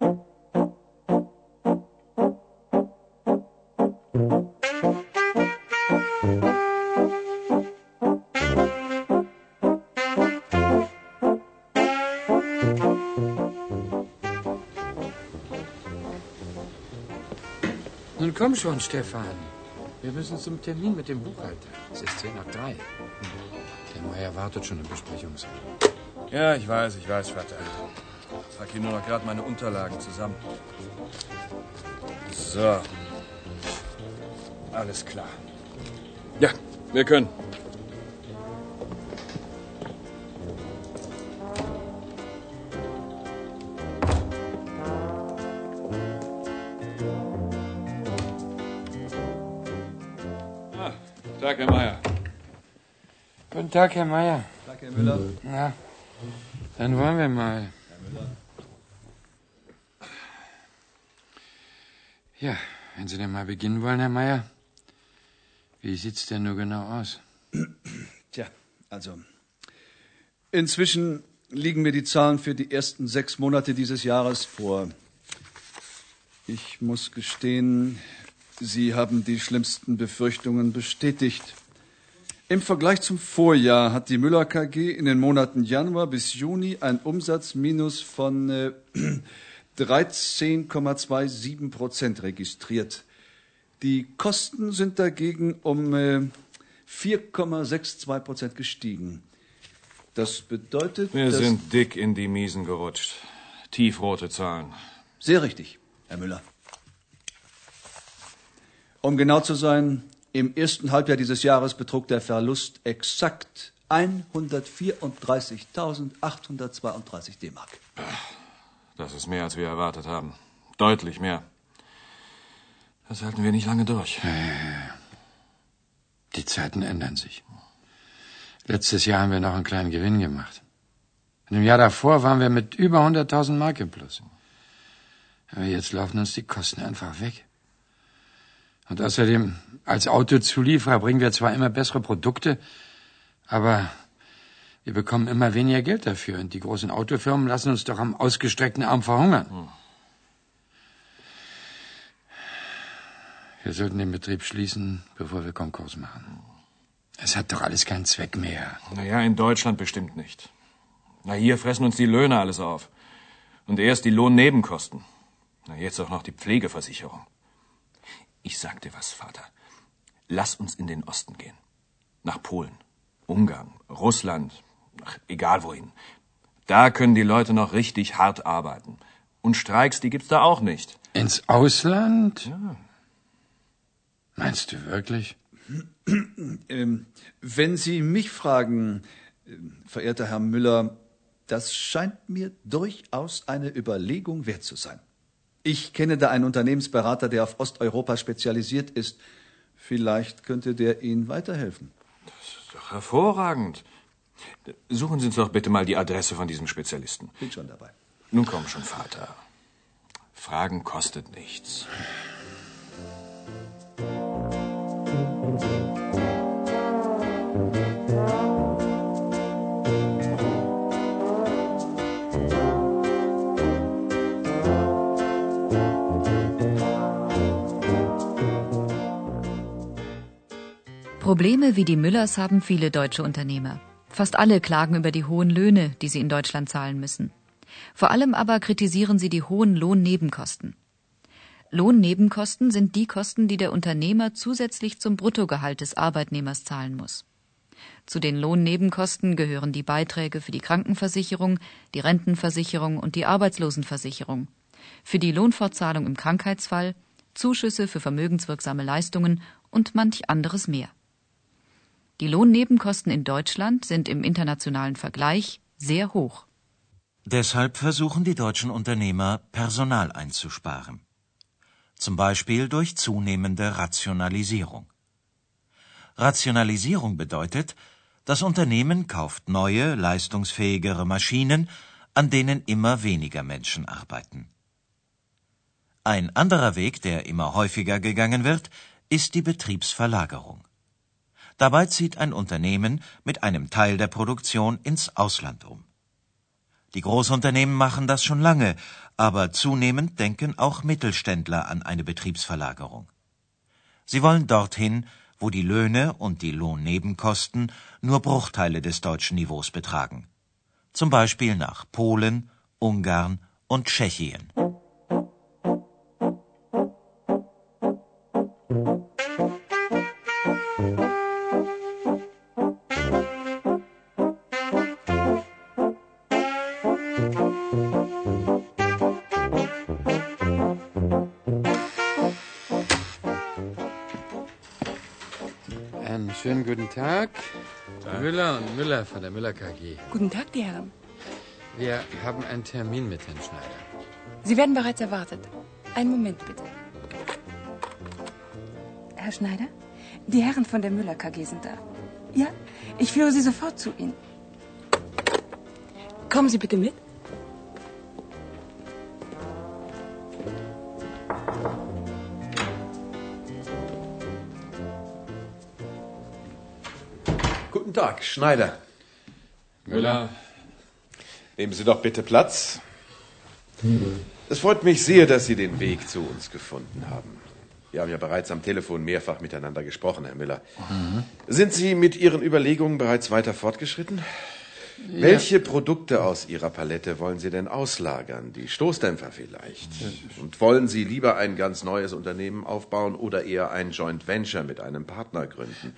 Nun komm schon, Stefan. Wir müssen zum Termin mit dem Buchhalter. Es ist 2:10. Der Meier wartet schon im Besprechungsraum. Ja, ich weiß, Vater. Ich trage ihm nur noch gerade meine Unterlagen zusammen. So. Alles klar. Ja, wir können. Guten Tag, Herr Meier. Guten Tag, Herr Meier. Guten Tag, Herr Müller. Ja, dann wollen wir mal. Herr Müller. Ja, wenn Sie denn mal beginnen wollen, Herr Meier. Wie sieht's denn nur genau aus? Tja, also, inzwischen liegen mir die Zahlen für die ersten 6 Monate dieses Jahres vor. Ich muss gestehen, Sie haben die schlimmsten Befürchtungen bestätigt. Im Vergleich zum Vorjahr hat die Müller KG in den Monaten Januar bis Juni ein Umsatzminus von 13,27% registriert. Die Kosten sind dagegen um 4,62% gestiegen. Das bedeutet, wir sind dick in die Miesen gerutscht. Tiefrote Zahlen. Sehr richtig, Herr Müller. Um genau zu sein, im ersten Halbjahr dieses Jahres betrug der Verlust exakt 134.832 D-Mark. Das ist mehr, als wir erwartet haben. Deutlich mehr. Das halten wir nicht lange durch. Die Zeiten ändern sich. Letztes Jahr haben wir noch einen kleinen Gewinn gemacht. Und im Jahr davor waren wir mit über 100.000 Mark im Plus. Aber jetzt laufen uns die Kosten einfach weg. Und außerdem, als Autozulieferer bringen wir zwar immer bessere Produkte, aber wir bekommen immer weniger Geld dafür. Und die großen Autofirmen lassen uns doch am ausgestreckten Arm verhungern. Wir sollten den Betrieb schließen, bevor wir Konkurs machen. Es hat doch alles keinen Zweck mehr. Naja, in Deutschland bestimmt nicht. Na, hier fressen uns die Löhne alles auf. Und erst die Lohnnebenkosten. Na, jetzt auch noch die Pflegeversicherung. Ich sag dir was, Vater. Lass uns in den Osten gehen. Nach Polen, Ungarn, Russland, ach, egal wohin. Da können die Leute noch richtig hart arbeiten. Und Streiks, die gibt's da auch nicht. Ins Ausland? Ja. Meinst du wirklich? Wenn Sie mich fragen, verehrter Herr Müller, das scheint mir durchaus eine Überlegung wert zu sein. Ich kenne da einen Unternehmensberater, der auf Osteuropa spezialisiert ist. Vielleicht könnte der Ihnen weiterhelfen. Das ist doch hervorragend. Suchen Sie uns doch bitte mal die Adresse von diesem Spezialisten. Bin schon dabei. Nun komm schon, Vater. Fragen kostet nichts. Probleme wie die Müllers haben viele deutsche Unternehmer. Fast alle klagen über die hohen Löhne, die sie in Deutschland zahlen müssen. Vor allem aber kritisieren sie die hohen Lohnnebenkosten. Lohnnebenkosten sind die Kosten, die der Unternehmer zusätzlich zum Bruttogehalt des Arbeitnehmers zahlen muss. Zu den Lohnnebenkosten gehören die Beiträge für die Krankenversicherung, die Rentenversicherung und die Arbeitslosenversicherung, für die Lohnfortzahlung im Krankheitsfall, Zuschüsse für vermögenswirksame Leistungen und manch anderes mehr. Die Lohnnebenkosten in Deutschland sind im internationalen Vergleich sehr hoch. Deshalb versuchen die deutschen Unternehmer, Personal einzusparen. Zum Beispiel durch zunehmende Rationalisierung. Rationalisierung bedeutet, das Unternehmen kauft neue, leistungsfähigere Maschinen, an denen immer weniger Menschen arbeiten. Ein anderer Weg, der immer häufiger gegangen wird, ist die Betriebsverlagerung. Dabei zieht ein Unternehmen mit einem Teil der Produktion ins Ausland um. Die Großunternehmen machen das schon lange, aber zunehmend denken auch Mittelständler an eine Betriebsverlagerung. Sie wollen dorthin, wo die Löhne und die Lohnnebenkosten nur Bruchteile des deutschen Niveaus betragen. Zum Beispiel nach Polen, Ungarn und Tschechien. Einen schönen guten Tag. Tag. Müller und Müller von der Müller KG. Guten Tag, die Herren. Wir haben einen Termin mit Herrn Schneider. Sie werden bereits erwartet. Einen Moment, bitte. Herr Schneider, die Herren von der Müller KG sind da. Ja, ich führe Sie sofort zu Ihnen. Kommen Sie bitte mit. Guten Tag, Schneider. Müller. Nehmen Sie doch bitte Platz. Es freut mich sehr, dass Sie den Weg zu uns gefunden haben. Wir haben ja bereits am Telefon mehrfach miteinander gesprochen, Herr Müller. Mhm. Sind Sie mit Ihren Überlegungen bereits weiter fortgeschritten? Ja. Welche Produkte aus Ihrer Palette wollen Sie denn auslagern? Die Stoßdämpfer vielleicht? Und wollen Sie lieber ein ganz neues Unternehmen aufbauen oder eher ein Joint Venture mit einem Partner gründen?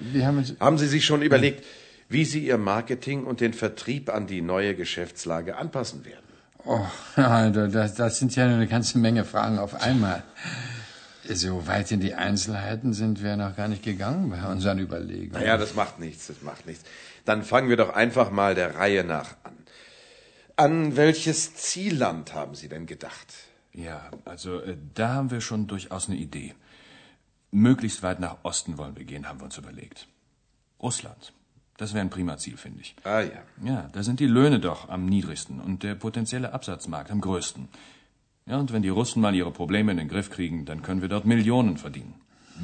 Haben Sie sich schon überlegt, wie Sie Ihr Marketing und den Vertrieb an die neue Geschäftslage anpassen werden? Oh, also das sind ja eine ganze Menge Fragen auf einmal. So weit in die Einzelheiten sind wir noch gar nicht gegangen bei unseren Überlegungen. Naja, das macht nichts. Dann fangen wir doch einfach mal der Reihe nach an. An welches Zielland haben Sie denn gedacht? Ja, also da haben wir schon durchaus eine Idee. Möglichst weit nach Osten wollen wir gehen, haben wir uns überlegt. Russland. Das wäre ein prima Ziel, finde ich. Ah, ja. Ja, da sind die Löhne doch am niedrigsten und der potenzielle Absatzmarkt am größten. Ja, und wenn die Russen mal ihre Probleme in den Griff kriegen, dann können wir dort Millionen verdienen.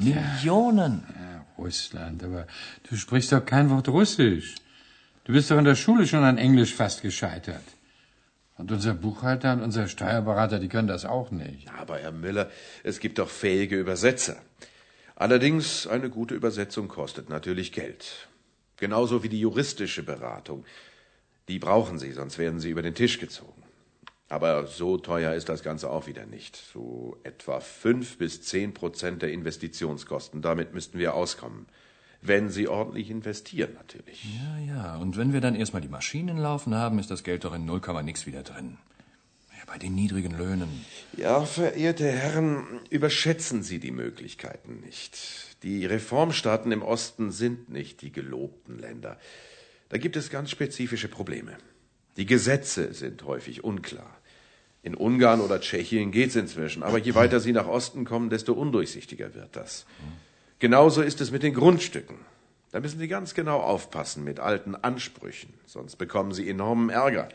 Millionen? Ja, Russland, aber du sprichst doch kein Wort Russisch. Du bist doch in der Schule schon an Englisch fast gescheitert. Und unser Buchhalter und unser Steuerberater, die können das auch nicht. Aber Herr Müller, es gibt doch fähige Übersetzer. Allerdings, eine gute Übersetzung kostet natürlich Geld. Genauso wie die juristische Beratung. Die brauchen Sie, sonst werden Sie über den Tisch gezogen. Aber so teuer ist das Ganze auch wieder nicht. So etwa 5 bis 10% der Investitionskosten. Damit müssten wir auskommen. Wenn Sie ordentlich investieren, natürlich. Ja. Und wenn wir dann erstmal die Maschinen laufen haben, ist das Geld doch in 0,nix wieder drin. Ja, bei den niedrigen Löhnen. Ja, verehrte Herren, überschätzen Sie die Möglichkeiten nicht. Die Reformstaaten im Osten sind nicht die gelobten Länder. Da gibt es ganz spezifische Probleme. Die Gesetze sind häufig unklar. In Ungarn oder Tschechien geht's inzwischen, aber je weiter Sie nach Osten kommen, desto undurchsichtiger wird das. Genauso ist es mit den Grundstücken. Da müssen Sie ganz genau aufpassen mit alten Ansprüchen, sonst bekommen Sie enormen Ärger.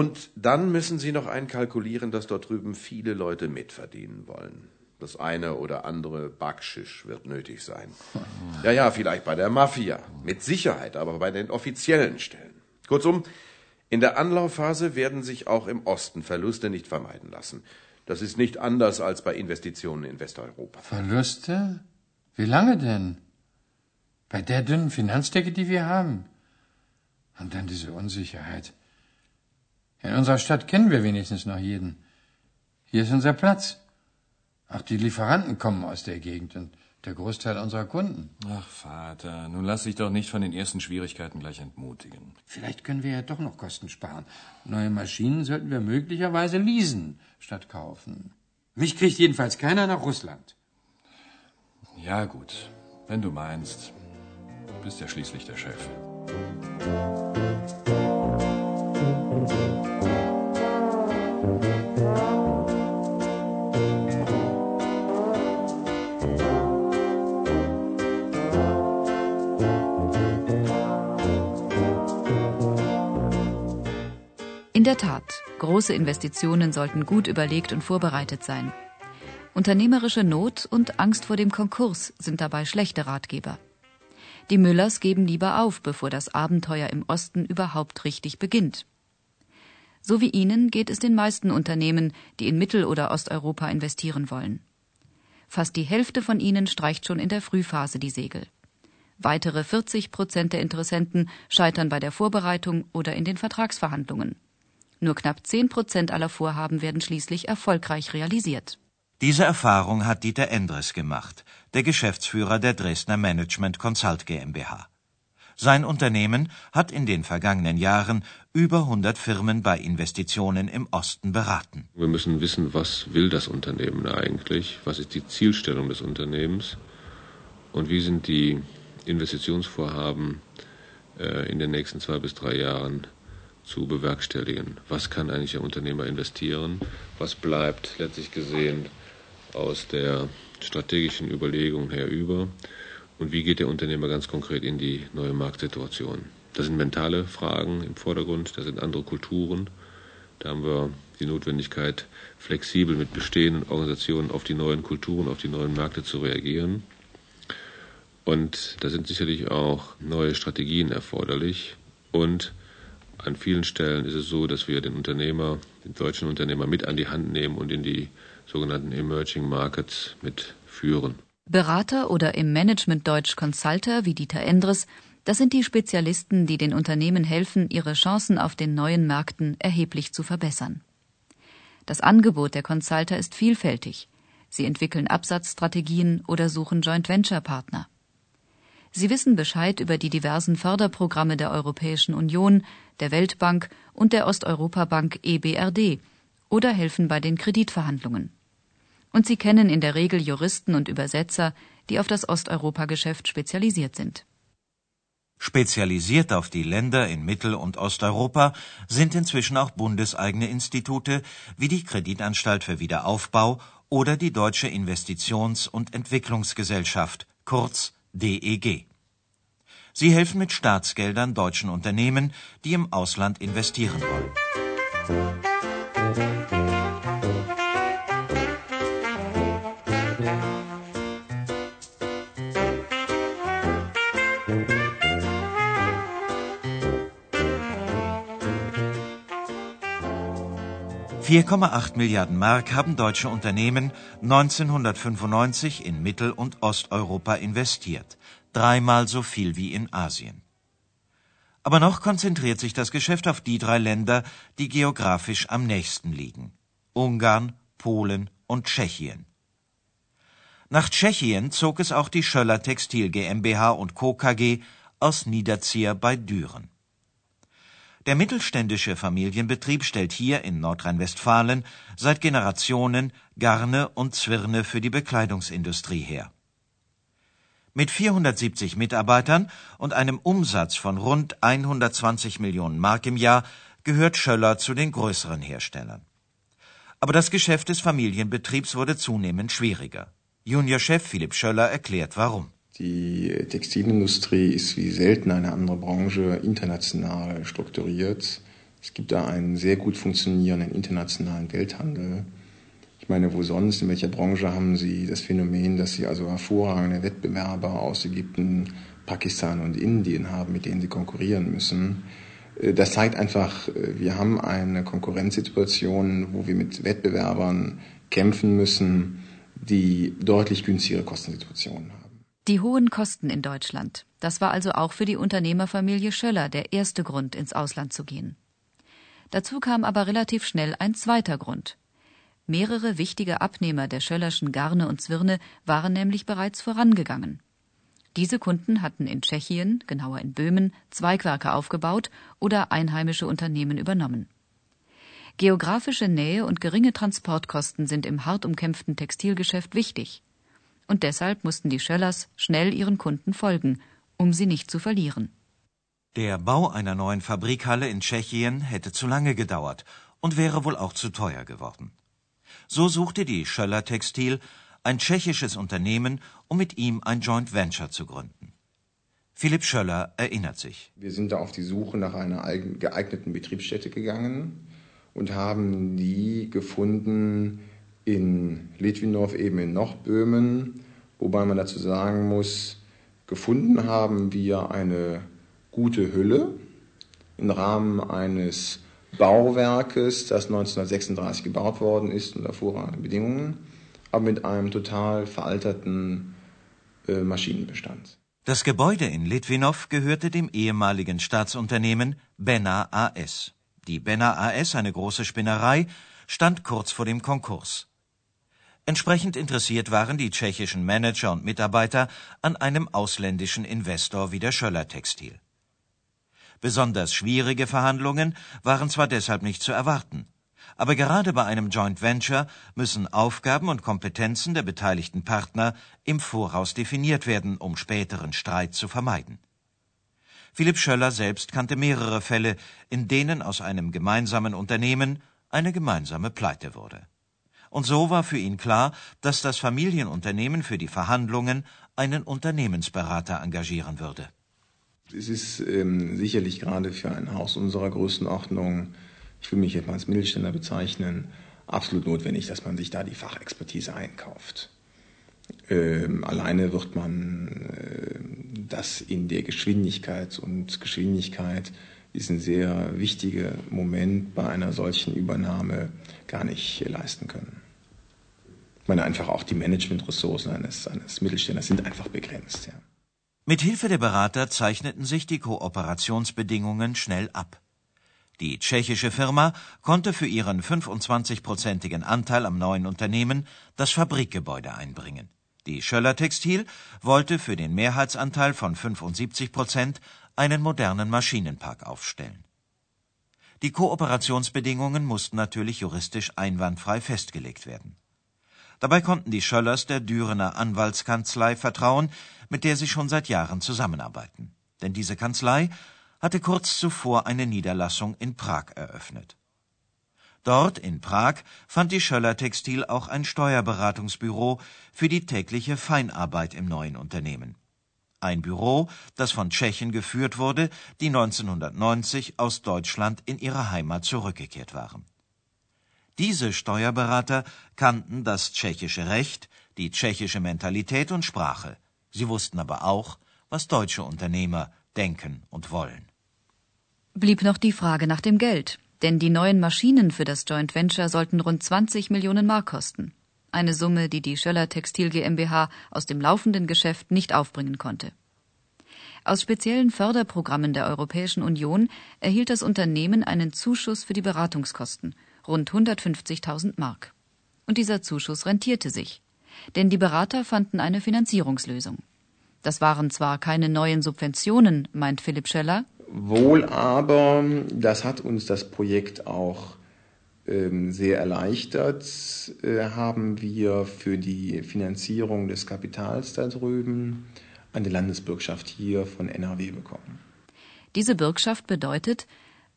Und dann müssen Sie noch einkalkulieren, dass dort drüben viele Leute mitverdienen wollen. Das eine oder andere Backschisch wird nötig sein. Ja, vielleicht bei der Mafia. Mit Sicherheit, aber bei den offiziellen Stellen. Kurzum, in der Anlaufphase werden sich auch im Osten Verluste nicht vermeiden lassen. Das ist nicht anders als bei Investitionen in Westeuropa. Verluste? Wie lange denn? Bei der dünnen Finanzdecke, die wir haben. Und dann diese Unsicherheit. In unserer Stadt kennen wir wenigstens noch jeden. Hier ist unser Platz. Ach, die Lieferanten kommen aus der Gegend und der Großteil unserer Kunden. Ach, Vater, nun lass dich doch nicht von den ersten Schwierigkeiten gleich entmutigen. Vielleicht können wir ja doch noch Kosten sparen. Neue Maschinen sollten wir möglicherweise leasen statt kaufen. Mich kriegt jedenfalls keiner nach Russland. Ja, gut, wenn du meinst. Du bist ja schließlich der Chef. In der Tat, große Investitionen sollten gut überlegt und vorbereitet sein. Unternehmerische Not und Angst vor dem Konkurs sind dabei schlechte Ratgeber. Die Müllers geben lieber auf, bevor das Abenteuer im Osten überhaupt richtig beginnt. So wie Ihnen geht es den meisten Unternehmen, die in Mittel- oder Osteuropa investieren wollen. Fast die Hälfte von ihnen streicht schon in der Frühphase die Segel. Weitere 40% der Interessenten scheitern bei der Vorbereitung oder in den Vertragsverhandlungen. Nur knapp 10% aller Vorhaben werden schließlich erfolgreich realisiert. Diese Erfahrung hat Dieter Endres gemacht, der Geschäftsführer der Dresdner Management Consult GmbH. Sein Unternehmen hat in den vergangenen Jahren über 100 Firmen bei Investitionen im Osten beraten. Wir müssen wissen, was will das Unternehmen eigentlich? Was ist die Zielstellung des Unternehmens? Und wie sind die Investitionsvorhaben in den nächsten 2 bis 3 Jahren zu bewerkstelligen? Was kann eigentlich der Unternehmer investieren? Was bleibt letztlich gesehen aus der strategischen Überlegung her über? Und wie geht der Unternehmer ganz konkret in die neue Marktsituation? Das sind mentale Fragen im Vordergrund, das sind andere Kulturen. Da haben wir die Notwendigkeit, flexibel mit bestehenden Organisationen auf die neuen Kulturen, auf die neuen Märkte zu reagieren. Und da sind sicherlich auch neue Strategien erforderlich. Und an vielen Stellen ist es so, dass wir den Unternehmer, den deutschen Unternehmer mit an die Hand nehmen und in die sogenannten Emerging Markets mitführen. Berater oder im Management-Deutsch Consulter wie Dieter Endres, das sind die Spezialisten, die den Unternehmen helfen, ihre Chancen auf den neuen Märkten erheblich zu verbessern. Das Angebot der Consulter ist vielfältig. Sie entwickeln Absatzstrategien oder suchen Joint-Venture-Partner. Sie wissen Bescheid über die diversen Förderprogramme der Europäischen Union, der Weltbank und der Osteuropa-Bank EBRD oder helfen bei den Kreditverhandlungen. Und sie kennen in der Regel Juristen und Übersetzer, die auf das Osteuropa-Geschäft spezialisiert sind. Spezialisiert auf die Länder in Mittel- und Osteuropa sind inzwischen auch bundeseigene Institute wie die Kreditanstalt für Wiederaufbau oder die Deutsche Investitions- und Entwicklungsgesellschaft, kurz DEG. Sie helfen mit Staatsgeldern deutschen Unternehmen, die im Ausland investieren wollen. €4,8 Milliarden haben deutsche Unternehmen 1995 in Mittel- und Osteuropa investiert, 3-mal so viel wie in Asien. Aber noch konzentriert sich das Geschäft auf die 3 Länder, die geografisch am nächsten liegen: Ungarn, Polen und Tschechien. Nach Tschechien zog es auch die Schöller Textil GmbH und Co. KG aus Niederzier bei Düren. Der mittelständische Familienbetrieb stellt hier in Nordrhein-Westfalen seit Generationen Garne und Zwirne für die Bekleidungsindustrie her. Mit 470 Mitarbeitern und einem Umsatz von rund 120 Millionen Mark im Jahr gehört Schöller zu den größeren Herstellern. Aber das Geschäft des Familienbetriebs wurde zunehmend schwieriger. Juniorchef Philipp Schöller erklärt, warum. Die Textilindustrie ist wie selten eine andere Branche international strukturiert. Es gibt da einen sehr gut funktionierenden internationalen Welthandel. Ich meine, wo sonst, in welcher Branche haben Sie das Phänomen, dass Sie also hervorragende Wettbewerber aus Ägypten, Pakistan und Indien haben, mit denen Sie konkurrieren müssen? Das zeigt einfach, wir haben eine Konkurrenzsituation, wo wir mit Wettbewerbern kämpfen müssen, die deutlich günstigere Kostensituationen haben. Die hohen Kosten in Deutschland, das war also auch für die Unternehmerfamilie Schöller der erste Grund, ins Ausland zu gehen. Dazu kam aber relativ schnell ein zweiter Grund. Mehrere wichtige Abnehmer der Schöllerschen Garne und Zwirne waren nämlich bereits vorangegangen. Diese Kunden hatten in Tschechien, genauer in Böhmen, Zweigwerke aufgebaut oder einheimische Unternehmen übernommen. Geografische Nähe und geringe Transportkosten sind im hart umkämpften Textilgeschäft wichtig. Und deshalb mussten die Schöllers schnell ihren Kunden folgen, um sie nicht zu verlieren. Der Bau einer neuen Fabrikhalle in Tschechien hätte zu lange gedauert und wäre wohl auch zu teuer geworden. So suchte die Schöller Textil ein tschechisches Unternehmen, um mit ihm ein Joint Venture zu gründen. Philipp Schöller erinnert sich. Wir sind da auf die Suche nach einer geeigneten Betriebsstätte gegangen und haben die gefunden in Litwinow, eben in Nordböhmen, wobei man dazu sagen muss, gefunden haben wir eine gute Hülle im Rahmen eines Bauwerkes, das 1936 gebaut worden ist unter vorrangigen Bedingungen, aber mit einem total veralterten Maschinenbestand. Das Gebäude in Litwinow gehörte dem ehemaligen Staatsunternehmen Benna AS. Die Benna AS, eine große Spinnerei, stand kurz vor dem Konkurs. Entsprechend interessiert waren die tschechischen Manager und Mitarbeiter an einem ausländischen Investor wie der Schöller Textil. Besonders schwierige Verhandlungen waren zwar deshalb nicht zu erwarten, aber gerade bei einem Joint Venture müssen Aufgaben und Kompetenzen der beteiligten Partner im Voraus definiert werden, um späteren Streit zu vermeiden. Philipp Schöller selbst kannte mehrere Fälle, in denen aus einem gemeinsamen Unternehmen eine gemeinsame Pleite wurde. Und so war für ihn klar, dass das Familienunternehmen für die Verhandlungen einen Unternehmensberater engagieren würde. Es ist sicherlich gerade für ein Haus unserer Größenordnung, ich will mich jetzt mal als Mittelständler bezeichnen, absolut notwendig, dass man sich da die Fachexpertise einkauft. Alleine wird man das in der Geschwindigkeit, und Geschwindigkeit ist ein sehr wichtiger Moment bei einer solchen Übernahme, gar nicht leisten können. Ich meine, einfach auch die Managementressourcen eines Mittelständlers sind einfach begrenzt, ja. Mithilfe der Berater zeichneten sich die Kooperationsbedingungen schnell ab. Die tschechische Firma konnte für ihren 25-prozentigen Anteil am neuen Unternehmen das Fabrikgebäude einbringen. Die Schöller Textil wollte für den Mehrheitsanteil von 75% einen modernen Maschinenpark aufstellen. Die Kooperationsbedingungen mussten natürlich juristisch einwandfrei festgelegt werden. Dabei konnten die Schöllers der Dürener Anwaltskanzlei vertrauen, mit der sie schon seit Jahren zusammenarbeiten. Denn diese Kanzlei hatte kurz zuvor eine Niederlassung in Prag eröffnet. Dort in Prag fand die Schöller Textil auch ein Steuerberatungsbüro für die tägliche Feinarbeit im neuen Unternehmen. Ein Büro, das von Tschechen geführt wurde, die 1990 aus Deutschland in ihre Heimat zurückgekehrt waren. Diese Steuerberater kannten das tschechische Recht, die tschechische Mentalität und Sprache. Sie wussten aber auch, was deutsche Unternehmer denken und wollen. Blieb noch die Frage nach dem Geld, denn die neuen Maschinen für das Joint Venture sollten rund 20 Millionen Mark kosten. Eine Summe, die die Schöller Textil GmbH aus dem laufenden Geschäft nicht aufbringen konnte. Aus speziellen Förderprogrammen der Europäischen Union erhielt das Unternehmen einen Zuschuss für die Beratungskosten, rund 150.000 Mark. Und dieser Zuschuss rentierte sich, denn die Berater fanden eine Finanzierungslösung. Das waren zwar keine neuen Subventionen, meint Philipp Schöller. Wohl aber, das hat uns das Projekt auch sehr erleichtert, haben wir für die Finanzierung des Kapitals da drüben eine Landesbürgschaft hier von NRW bekommen. Diese Bürgschaft bedeutet,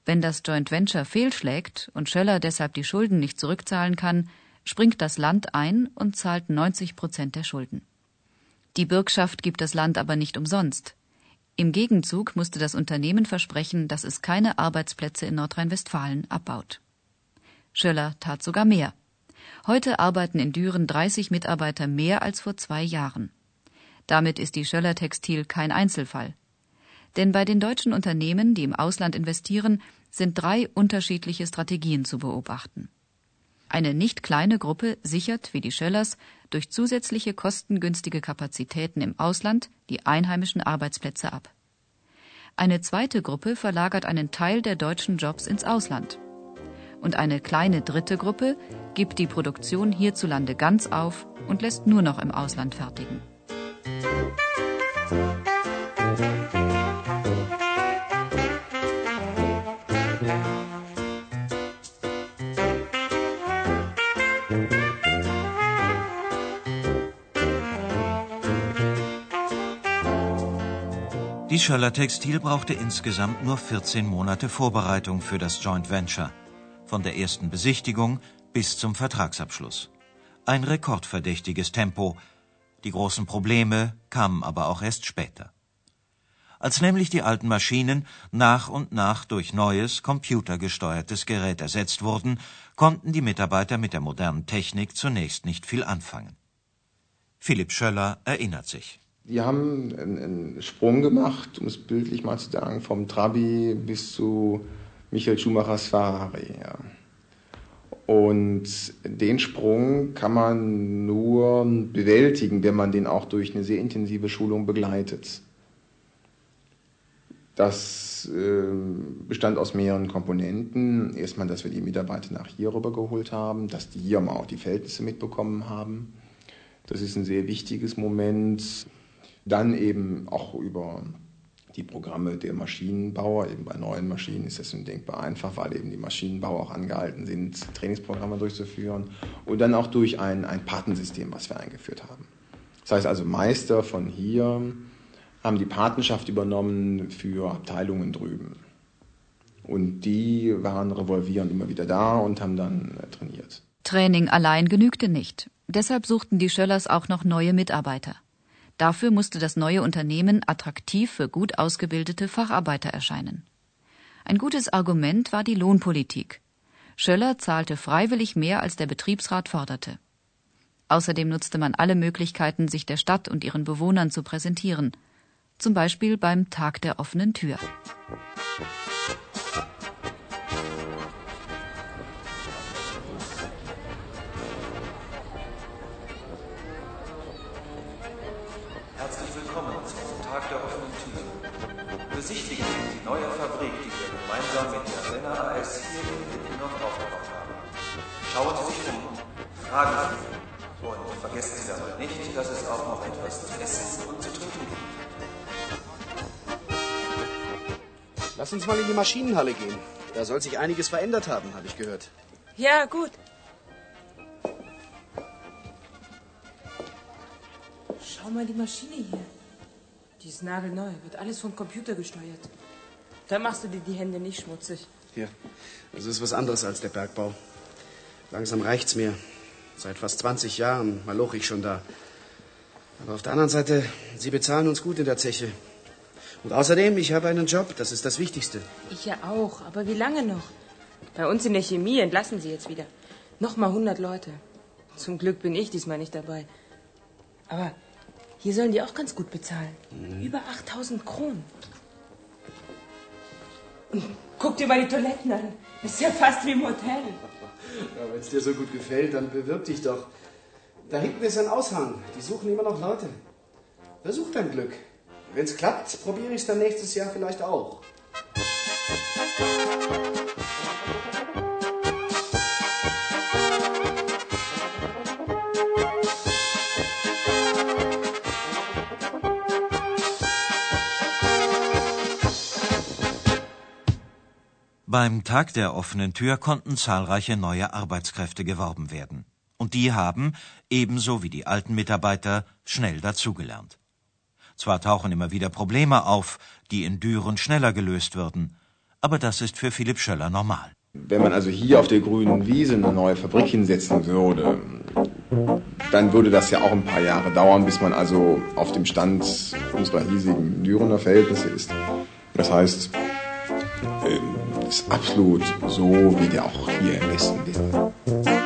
wenn das Joint Venture fehlschlägt und Schöller deshalb die Schulden nicht zurückzahlen kann, springt das Land ein und zahlt 90% der Schulden. Die Bürgschaft gibt das Land aber nicht umsonst. Im Gegenzug musste das Unternehmen versprechen, dass es keine Arbeitsplätze in Nordrhein-Westfalen abbaut. Schöller tat sogar mehr. Heute arbeiten in Düren 30 Mitarbeiter mehr als vor 2 Jahren. Damit ist die Schöller Textil kein Einzelfall. Denn bei den deutschen Unternehmen, die im Ausland investieren, sind 3 unterschiedliche Strategien zu beobachten. Eine nicht kleine Gruppe sichert, wie die Schöllers, durch zusätzliche kostengünstige Kapazitäten im Ausland die einheimischen Arbeitsplätze ab. Eine zweite Gruppe verlagert einen Teil der deutschen Jobs ins Ausland. Und eine kleine dritte Gruppe gibt die Produktion hierzulande ganz auf und lässt nur noch im Ausland fertigen. Die Schöller Textil brauchte insgesamt nur 14 Monate Vorbereitung für das Joint Venture. Von der ersten Besichtigung bis zum Vertragsabschluss. Ein rekordverdächtiges Tempo. Die großen Probleme kamen aber auch erst später. Als nämlich die alten Maschinen nach und nach durch neues, computergesteuertes Gerät ersetzt wurden, konnten die Mitarbeiter mit der modernen Technik zunächst nicht viel anfangen. Philipp Schöller erinnert sich. Die haben einen Sprung gemacht, um es bildlich mal zu sagen, vom Trabi bis zu Michael Schumachers Ferrari. Ja. Und den Sprung kann man nur bewältigen, wenn man den auch durch eine sehr intensive Schulung begleitet. Das bestand aus mehreren Komponenten. Erstmal, dass wir die Mitarbeiter nach hier rüber geholt haben, dass die hier mal auch die Verhältnisse mitbekommen haben. Das ist ein sehr wichtiges Moment. Dann eben auch über die Programme der Maschinenbauer, eben bei neuen Maschinen ist das undenkbar einfach, weil eben die Maschinenbauer auch angehalten sind, Trainingsprogramme durchzuführen und dann auch durch ein Patensystem, was wir eingeführt haben. Das heißt also, Meister von hier haben die Patenschaft übernommen für Abteilungen drüben. Und die waren revolvierend immer wieder da und haben dann trainiert. Training allein genügte nicht. Deshalb suchten die Schöllers auch noch neue Mitarbeiter. Dafür musste das neue Unternehmen attraktiv für gut ausgebildete Facharbeiter erscheinen. Ein gutes Argument war die Lohnpolitik. Schöller zahlte freiwillig mehr, als der Betriebsrat forderte. Außerdem nutzte man alle Möglichkeiten, sich der Stadt und ihren Bewohnern zu präsentieren. Zum Beispiel beim Tag der offenen Tür. Besichtigen Sie die neue Fabrik, die wir gemeinsam mit der Benna AS hier in Litwinow aufgebaut haben. Schauen Sie sich um, fragen Sie und vergessen Sie dabei nicht, dass es auch noch etwas zu essen und zu trinken gibt. Lass uns mal in die Maschinenhalle gehen. Da soll sich einiges verändert haben, habe ich gehört. Ja, gut. Schau mal die Maschine hier. Die ist nagelneu, wird alles vom Computer gesteuert. Da machst du dir die Hände nicht schmutzig. Ja, das ist was anderes als der Bergbau. Langsam reicht's mir. Seit fast 20 Jahren maloche ich schon da. Aber auf der anderen Seite, sie bezahlen uns gut in der Zeche. Und außerdem, ich habe einen Job, das ist das Wichtigste. Ich ja auch, aber wie lange noch? Bei uns in der Chemie entlassen sie jetzt wieder. Nochmal 100 Leute. Zum Glück bin ich diesmal nicht dabei. Aber... hier sollen die auch ganz gut bezahlen. Mhm. Über 8.000 Kronen. Und guck dir mal die Toiletten an. Ist ja fast wie im Hotel. Ja, wenn es dir so gut gefällt, dann bewirb dich doch. Da hinten ist ein Aushang. Die suchen immer noch Leute. Versuch dein Glück. Wenn es klappt, probiere ich es dann nächstes Jahr vielleicht auch. Beim Tag der offenen Tür konnten zahlreiche neue Arbeitskräfte geworben werden. Und die haben, ebenso wie die alten Mitarbeiter, schnell dazugelernt. Zwar tauchen immer wieder Probleme auf, die in Düren schneller gelöst würden, aber das ist für Philipp Schöller normal. Wenn man also hier auf der grünen Wiese eine neue Fabrik hinsetzen würde, dann würde das ja auch ein paar Jahre dauern, bis man also auf dem Stand unserer hiesigen Dürener Verhältnisse ist. Das heißt... ist absolut so, wie der auch hier im Westen ist.